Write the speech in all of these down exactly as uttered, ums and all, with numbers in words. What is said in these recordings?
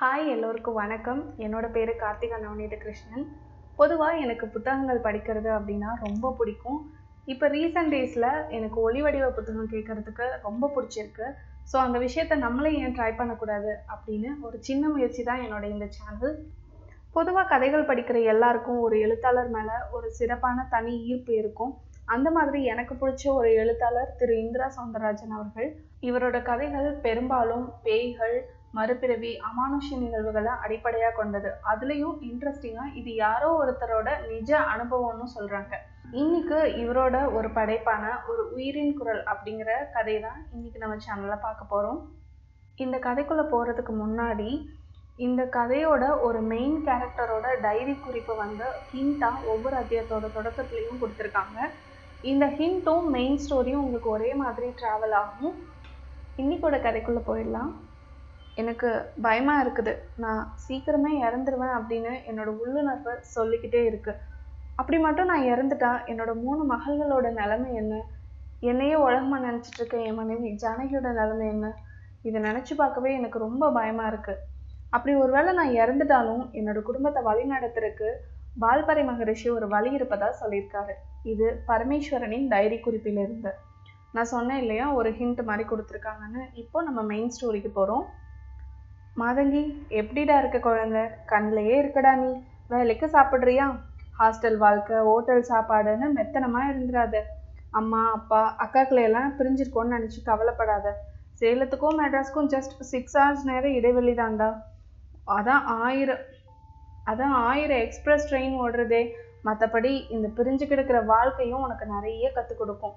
Hi, எல்லோருக்கும் வணக்கம். என்னோடய பேர் கார்த்திகா நவநீத கிருஷ்ணன். பொதுவாக எனக்கு புத்தகங்கள் படிக்கிறது அப்படின்னா ரொம்ப பிடிக்கும். இப்போ ரீசன்ட் டேஸில் எனக்கு ஒலி வடிவ புத்தகம் கேட்குறதுக்கு ரொம்ப பிடிச்சிருக்கு. ஸோ அந்த விஷயத்தை நம்மளே ஏன் ட்ரை பண்ணக்கூடாது அப்படின்னு ஒரு சின்ன முயற்சி தான் என்னோடய இந்த சேனல். பொதுவாக கதைகள் படிக்கிற எல்லாருக்கும் ஒரு எழுத்தாளர் மேலே ஒரு சிறப்பான தனி ஈர்ப்பு இருக்கும். அந்த மாதிரி எனக்கு பிடிச்ச ஒரு எழுத்தாளர் திரு இந்திரா சௌந்தரராஜன் அவர்கள். இவரோட கதைகள் பெரும்பாலும் பேய்கள், மறுபிறவி, அமானுஷ்ய நிகழ்வுகளை அடிப்படையாக கொண்டது. அதுலேயும் இன்ட்ரெஸ்டிங்காக இது யாரோ ஒருத்தரோட நிஜ அனுபவம்னு சொல்கிறாங்க. இன்னைக்கு இவரோட ஒரு படைப்பான ஒரு உயிரின் குரல் அப்படிங்கிற கதை தான் இன்னைக்கு நம்ம சேனலில் பார்க்க போகிறோம். இந்த கதைக்குள்ளே போகிறதுக்கு முன்னாடி இந்த கதையோட ஒரு மெயின் கேரக்டரோட டைரி குறிப்பு வந்து ஹிண்டாக ஒவ்வொரு அத்தியாயத்தோட தொடக்கத்துலேயும் கொடுத்துருக்காங்க. இந்த ஹிண்ட்டும் மெயின் ஸ்டோரியும் உங்களுக்கு ஒரே மாதிரி ட்ராவல் ஆகும். இன்னைக்கோட கதைக்குள்ளே போயிடலாம். எனக்கு பயமாக இருக்குது, நான் சீக்கிரமே இறந்துருவேன் அப்படின்னு என்னோடய உள்ளுணர்வை சொல்லிக்கிட்டே இருக்குது. அப்படி மட்டும் நான் இறந்துட்டேன், என்னோடய மூணு மகள்களோட நிலைமை என்ன, என்னையே உலகமாக நினச்சிட்ருக்கேன் என் மனைவி ஜானகியோட நிலைமை என்ன, இதை நினச்சி பார்க்கவே எனக்கு ரொம்ப பயமாக இருக்குது. அப்படி ஒரு வேளை நான் இறந்துட்டாலும் என்னோடய குடும்பத்தை வழி நடத்துறதுக்கு வால்பாறை மகரிஷி ஒரு வழி இருப்பதாக சொல்லியிருக்காரு. இது பரமேஸ்வரனின் டைரி குறிப்பிலிருந்து நான் சொன்னேன் இல்லையா, ஒரு ஹிண்ட் மாதிரி கொடுத்துருக்காங்கன்னு. இப்போ நம்ம மெயின் ஸ்டோரிக்கு போகிறோம். மாதங்கி, எப்படிடா இருக்க குழந்தை? கண்ணிலையே இருக்கடா நீ. வேலைக்கு சாப்பிட்றியா? ஹாஸ்டல் வாழ்க்கை, ஹோட்டல் சாப்பாடுன்னு மெத்தனமாக இருந்துடாத. அம்மா, அப்பா, அக்காக்களையெல்லாம் பிரிஞ்சிருக்கோன்னு நினச்சி கவலைப்படாத. சேலத்துக்கும் மெட்ராஸ்க்கும் ஜஸ்ட் சிக்ஸ் ஹவர்ஸ் நேரம் இடைவெளி தாண்டா. அதான் ஆயிரம் அதான் ஆயிரம் எக்ஸ்பிரஸ் ட்ரெயின் ஓடுறதே. மற்றபடி இந்த பிரிஞ்சு கிடக்கிற வாழ்க்கையும் உனக்கு நிறைய கற்றுக் கொடுக்கும்.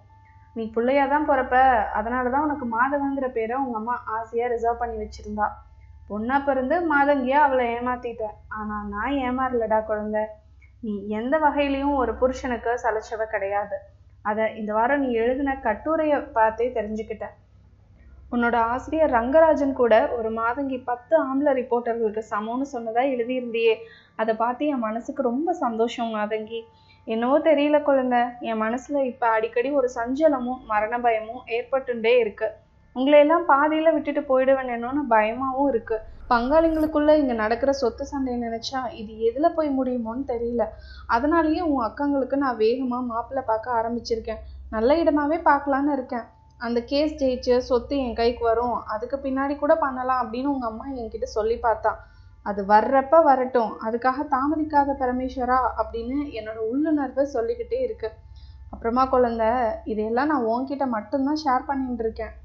நீ பிள்ளையா தான் பிறப்ப, அதனால தான் உனக்கு மாதவங்கிற பேரை உங்கள் அம்மா ஆசையாக ரிசர்வ் பண்ணி வச்சுருந்தா. ஒன்னா பிறந்து மாதங்கியா அவளை ஏமாத்திட்டேன். ஆனால் நான் ஏமாறலடா குழந்தை. நீ எந்த வகையிலையும் ஒரு புருஷனுக்கு சலைச்சவ கிடையாது. அதை இந்த வாரம் நீ எழுதின கட்டுரையை பார்த்தே தெரிஞ்சுக்கிட்ட. உன்னோட ஆசிரியர் ரங்கராஜன் கூட ஒரு மாதங்கி பத்து ஆம்பளை ரிப்போர்ட்டர்களுக்கு சமம்னு சொன்னதா எழுதியிருந்தியே, அதை பார்த்து என் மனசுக்கு ரொம்ப சந்தோஷம் மாதங்கி. என்னவோ தெரியல குழந்தை, என் மனசுல இப்போ அடிக்கடி ஒரு சஞ்சலமும் மரண பயமும் ஏற்பட்டுட்டே இருக்கு. உங்களையெல்லாம் பாதியில் விட்டுட்டு போயிடுவேணும்னு பயமாகவும் இருக்குது. பங்காளிங்களுக்குள்ளே இங்கே நடக்கிற சொத்து சண்டையை நினச்சா இது எதில் போய் முடியுமோன்னு தெரியல. அதனாலேயே உன் அக்காங்களுக்கு நான் வேகமாக மாப்பிள்ளை பார்க்க ஆரம்பிச்சிருக்கேன். நல்ல இடமாவே பார்க்கலான்னு இருக்கேன். அந்த கேஸ் ஜெயிச்சு சொத்து என் கைக்கு வரும், அதுக்கு பின்னாடி கூட பண்ணலாம் அப்படின்னு உங்கள் அம்மா என்கிட்ட சொல்லி பார்த்தா. அது வர்றப்ப வரட்டும், அதுக்காக தாமதிக்காத பரமேஸ்வரா அப்படின்னு என்னோடய உள்ளுணர்வை சொல்லிக்கிட்டே இருக்குது. அப்புறமா குழந்தை, இதையெல்லாம் நான் உன்கிட்ட மட்டும்தான் ஷேர் பண்ணிட்டு இருக்கேன்,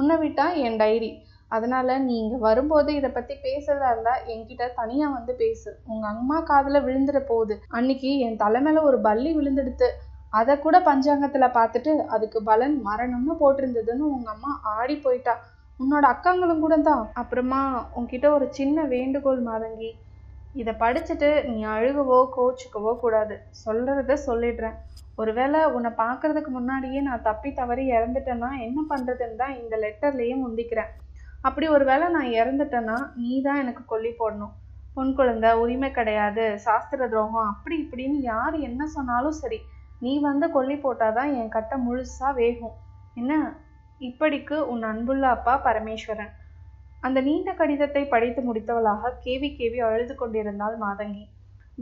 உன்னை விட்டா என் டைரி. அதனால் நீங்கள் வரும்போது இதை பற்றி பேசுறதா இருந்தால் என்கிட்ட தனியாக வந்து பேசு. உங்கள் அம்மா காதில் விழுந்துட போகுது. அன்னைக்கு என் தலைமையில ஒரு பள்ளி விழுந்துடுத்து, அதை கூட பஞ்சாங்கத்தில் பார்த்துட்டு அதுக்கு பலன் மரணம்னு போட்டிருந்ததுன்னு உங்கள் அம்மா ஆடி போயிட்டா. உன்னோட அக்காங்களும் கூட தான். அப்புறமா உங்ககிட்ட ஒரு சின்ன வேண்டுகோள் மாதங்கி, இதை படிச்சுட்டு நீ அழுகவோ கோச்சுக்கவோ கூடாது. சொல்கிறத சொல்லிடுறேன். ஒருவேளை உன்னை பார்க்குறதுக்கு முன்னாடியே நான் தப்பி தவறி இறந்துட்டேன்னா என்ன பண்ணுறதுன்னு தான் இந்த லெட்டர்லேயே முந்திக்கிறேன். அப்படி ஒரு வேளை நான் இறந்துட்டேன்னா நீ தான் எனக்கு கொல்லி போடணும். பொன் குழந்தை, உரிமை கிடையாது, சாஸ்திர துரோகம் அப்படி இப்படின்னு யார் என்ன சொன்னாலும் சரி, நீ வந்து கொல்லி போட்டாதான் என் கட்டை முழுசாக வேகும். என்ன இப்படிக்கு உன் அன்புள்ள அப்பா பரமேஸ்வரன். அந்த நீண்ட கடிதத்தை படித்து முடித்தவளாக கேவி கேவி அழுது கொண்டிருந்தாள் மாதங்கி.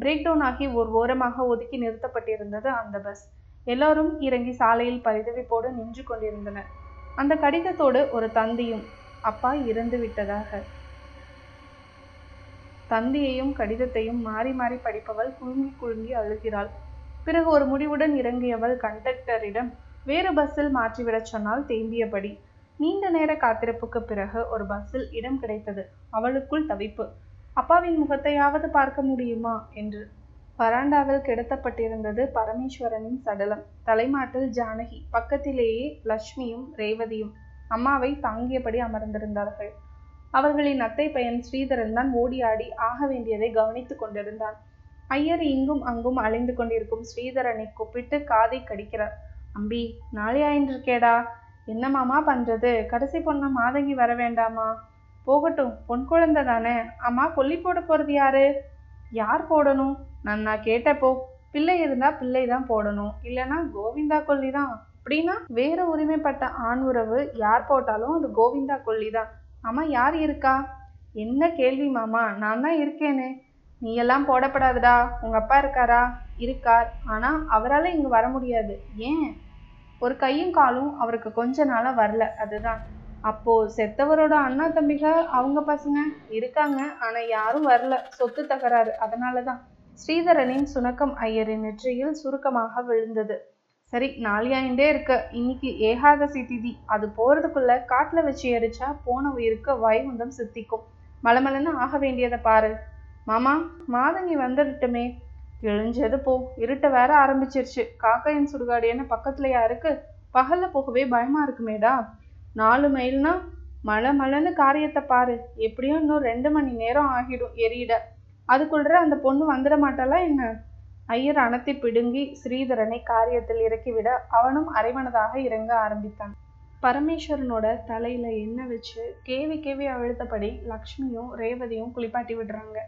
பிரேக் டவுன் ஆகி ஒரு ஓரமாக ஒதுக்கி நிறுத்தப்பட்டிருந்தது அந்த பஸ். எல்லாரும் இறங்கி சாலையில் பரிதவிப்போடு நின்று கொண்டிருந்தனர். அந்த கடிதத்தோடு ஒரு தந்தியும், அப்பா இறந்து விட்டதாக. தந்தியையும் கடிதத்தையும் மாறி மாறி படிப்பவள் குழுங்கி குழுங்கி அழுகிறாள். பிறகு ஒரு முடிவுடன் இறங்கியவள் கண்டக்டரிடம் வேறு பஸ்ஸில் மாற்றிவிடச் சொன்னால் தேம்பியபடி. நீண்ட நேர காத்திருப்புக்கு பிறகு ஒரு பஸ்ஸில் இடம் கிடைத்தது. அவளுக்குள் தவிப்பு. அப்பாவின் முகத்தையாவது பார்க்க முடியுமா என்று. பராண்டாவில் கிடத்தப்பட்டிருந்தது பரமேஸ்வரனின் சடலம். தலைமாட்டில் ஜானகி, பக்கத்திலேயே லட்சுமியும் ரேவதியும் அம்மாவை தாங்கியபடி அமர்ந்திருந்தார்கள். அவர்களின் அத்தை பையன் ஸ்ரீதரன் தான் ஓடி ஆடி ஆக வேண்டியதை கவனித்து கொண்டிருந்தான். ஐயர் இங்கும் அங்கும் அலைந்து கொண்டிருக்கும் ஸ்ரீதரனை கூப்பிட்டு காதை கடிக்கிறார். அம்பி, நாளே ஆயின்றிருக்கேடா, என்னமாமா பண்ணுறது? கடைசி பொண்ணை மாதங்கி வர வேண்டாமா? போகட்டும், பொன் குழந்தை தானே. அம்மா கொல்லி போட போகிறது யாரு? யார் போடணும்? நான் நான் கேட்டப்போ பிள்ளை இருந்தால் பிள்ளை தான் போடணும், இல்லைன்னா கோவிந்தா கொல்லி தான். அப்படின்னா வேற உரிமைப்பட்ட ஆண் உறவு யார் போட்டாலும் அது கோவிந்தா கொல்லி தான். அம்மா யார் இருக்கா? என்ன கேள்வி மாமா, நான் தான் இருக்கேனே. நீ எல்லாம் போடப்படாதடா, உங்கள் அப்பா இருக்காரா? இருக்கார், ஆனால் அவரால் இங்கே வர முடியாது. ஏன்? ஒரு கையும் காலும் அவருக்கு கொஞ்ச நாளாக வரல, அதுதான். அப்போது செத்தவரோட அண்ணா தம்பிக அவங்க பசங்க இருக்காங்க, ஆனால் யாரும் வரல, சொத்து தகராறு, அதனால தான். ஸ்ரீதரனின் சுணக்கம் ஐயரின் நெற்றியில் சுருக்கமாக விழுந்தது. சரி, நாளியாயிண்டே இருக்க, இன்னைக்கு ஏகாதசி திதி, அது போகிறதுக்குள்ள காட்டில் வச்சு எரிச்சா போன உயிருக்கு வைகுந்தம் சித்திக்கும். மலமலன்னு ஆக வேண்டியதை பாரு. மாமா, மாதங்கி வந்துடட்டுமே. கிழிஞ்சது போ, இருட்ட வேற ஆரம்பிச்சிருச்சு. காக்கையின் சுடுகாடியான பக்கத்துலையா இருக்கு? பகல்ல போகவே பயமா இருக்குமேடா. நாலு மைல்னா மழை மழைன்னு காரியத்தை பாரு. எப்படியும் இன்னும் ரெண்டு மணி நேரம் ஆகிடும் எரியிட. அதுக்குள்ள அந்த பொண்ணு வந்துட மாட்டாளா என்ன? ஐயர் அணத்தை பிடுங்கி ஸ்ரீதரனை காரியத்தில் இறக்கிவிட அவனும் அரைமனதாக இறங்க ஆரம்பித்தான். பரமேஸ்வரனோட தலையில எண்ணெய் வச்சு கேவி கேவி அழுத்தபடி லக்ஷ்மியும் ரேவதியும் குளிப்பாட்டி விடுறாங்க.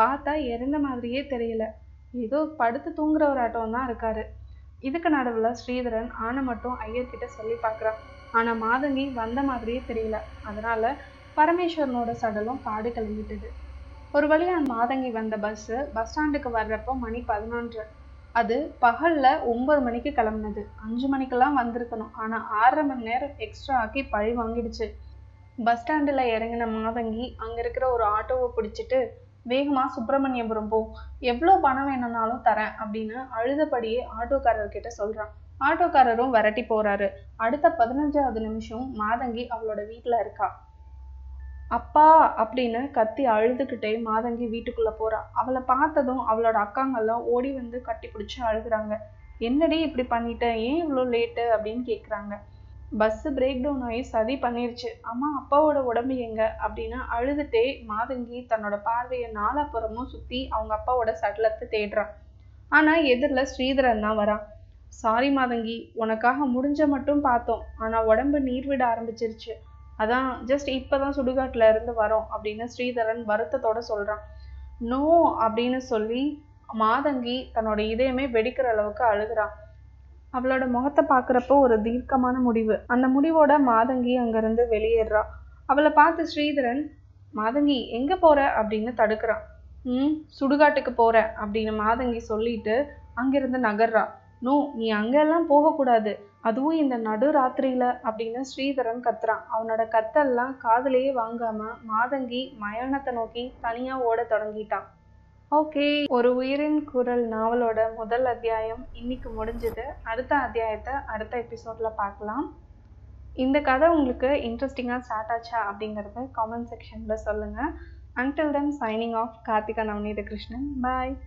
பார்த்தா இறந்த மாதிரியே தெரியல, ஏதோ படுத்து தூங்குற ஒரு ஆட்டம் தான் இருக்காரு. இதுக்கு நடுவுல ஸ்ரீதரன் ஆனை மட்டும் ஐயர்கிட்ட சொல்லி பார்க்குறான். ஆனால் மாதங்கி வந்த மாதிரியே தெரியல. அதனால பரமேஸ்வரனோட சடலும் காடு கிளம்பிட்டது. ஒரு வழியாக மாதங்கி வந்த பஸ்ஸு பஸ் ஸ்டாண்டுக்கு வர்றப்போ மணி பதினொன்று. அது பகலில் ஒம்பது மணிக்கு கிளம்புனது. அஞ்சு மணிக்கெல்லாம் வந்திருக்கணும், ஆனால் ஆறரை மணி நேரம் எக்ஸ்ட்ரா ஆக்கி பழி வாங்கிடுச்சு. பஸ் ஸ்டாண்டில் இறங்கின மாதங்கி அங்கே இருக்கிற ஒரு ஆட்டோவை பிடிச்சிட்டு வேகமாக சுப்பிரமணியபுரம் போ, எவ்வளோ பணம் வேணும்னாலும் தரேன் அப்படின்னு அழுதபடியே ஆட்டோக்காரர்கிட்ட சொல்கிறான். ஆட்டோக்காரரும் விரட்டி போகிறாரு. அடுத்த பதினஞ்சாவது நிமிஷம் மாதங்கி அவளோட வீட்டில் இருக்கா. அப்பா அப்படின்னு கத்தி அழுதுகிட்டே மாதங்கி வீட்டுக்குள்ளே போகிறா. அவளை பார்த்ததும் அவளோட அக்காங்கெல்லாம் ஓடி வந்து கட்டி பிடிச்சி அழுகுறாங்க. என்னடி இப்படி பண்ணிட்டேன், ஏன் இவ்வளோ லேட்டு அப்படின்னு கேட்குறாங்க. பஸ்ஸு பிரேக் டவுன் ஆகி சதி பண்ணிருச்சு, அம்மா அப்பாவோட உடம்பு எங்க அப்படின்னு அழுதுட்டே மாதங்கி தன்னோட பார்வையை நாலாப்புறமும் சுற்றி அவங்க அப்பாவோட சடலத்தை தேடுறான். ஆனால் எதிரில் ஸ்ரீதரன் தான் வரான். சாரி மாதங்கி, உனக்காக முடிஞ்ச மட்டும் பார்த்தோம், ஆனால் உடம்பு நீர்விட ஆரம்பிச்சிருச்சு, அதான் ஜஸ்ட் இப்போ தான் சுடுகாட்டில் இருந்து வரோம் அப்படின்னு ஸ்ரீதரன் வருத்தத்தோடு சொல்கிறான். நோ அப்படின்னு சொல்லி மாதங்கி தன்னோட இதயமே வெடிக்கிற அளவுக்கு அழுகிறான். அவளோட முகத்தை பார்க்குறப்போ ஒரு தீர்க்கமான முடிவு. அந்த முடிவோட மாதங்கி அங்கேருந்து வெளியேறா. அவளை பார்த்து ஸ்ரீதரன், மாதங்கி எங்கே போகிற அப்படின்னு தடுக்கிறான். ம் சுடுகாட்டுக்கு போகிற அப்படின்னு மாதங்கி சொல்லிட்டு அங்கேருந்து நகர்றா. நோ, நீ அங்கெல்லாம் போகக்கூடாது, அதுவும் இந்த நடு ராத்திரியில் அப்படின்னு ஸ்ரீதரன் கத்துறான். அவனோட கத்தெல்லாம் காதலையே வாங்காமல் மாதங்கி மயானத்தை நோக்கி தனியாக ஓட தொடங்கிட்டான். ஓகே, ஒரு உயிரின் குரல் நாவலோட முதல் அத்தியாயம் இன்னைக்கு முடிஞ்சது. அடுத்த அத்தியாயத்தை அடுத்த எபிசோடில் பார்க்கலாம். இந்த கதை உங்களுக்கு இன்ட்ரெஸ்டிங்காக ஸ்டார்ட் ஆச்சா அப்படிங்கிறத காமெண்ட் செக்ஷனில் சொல்லுங்கள். Until then, signing off, Karthika Navaneetha Krishnan. பாய்.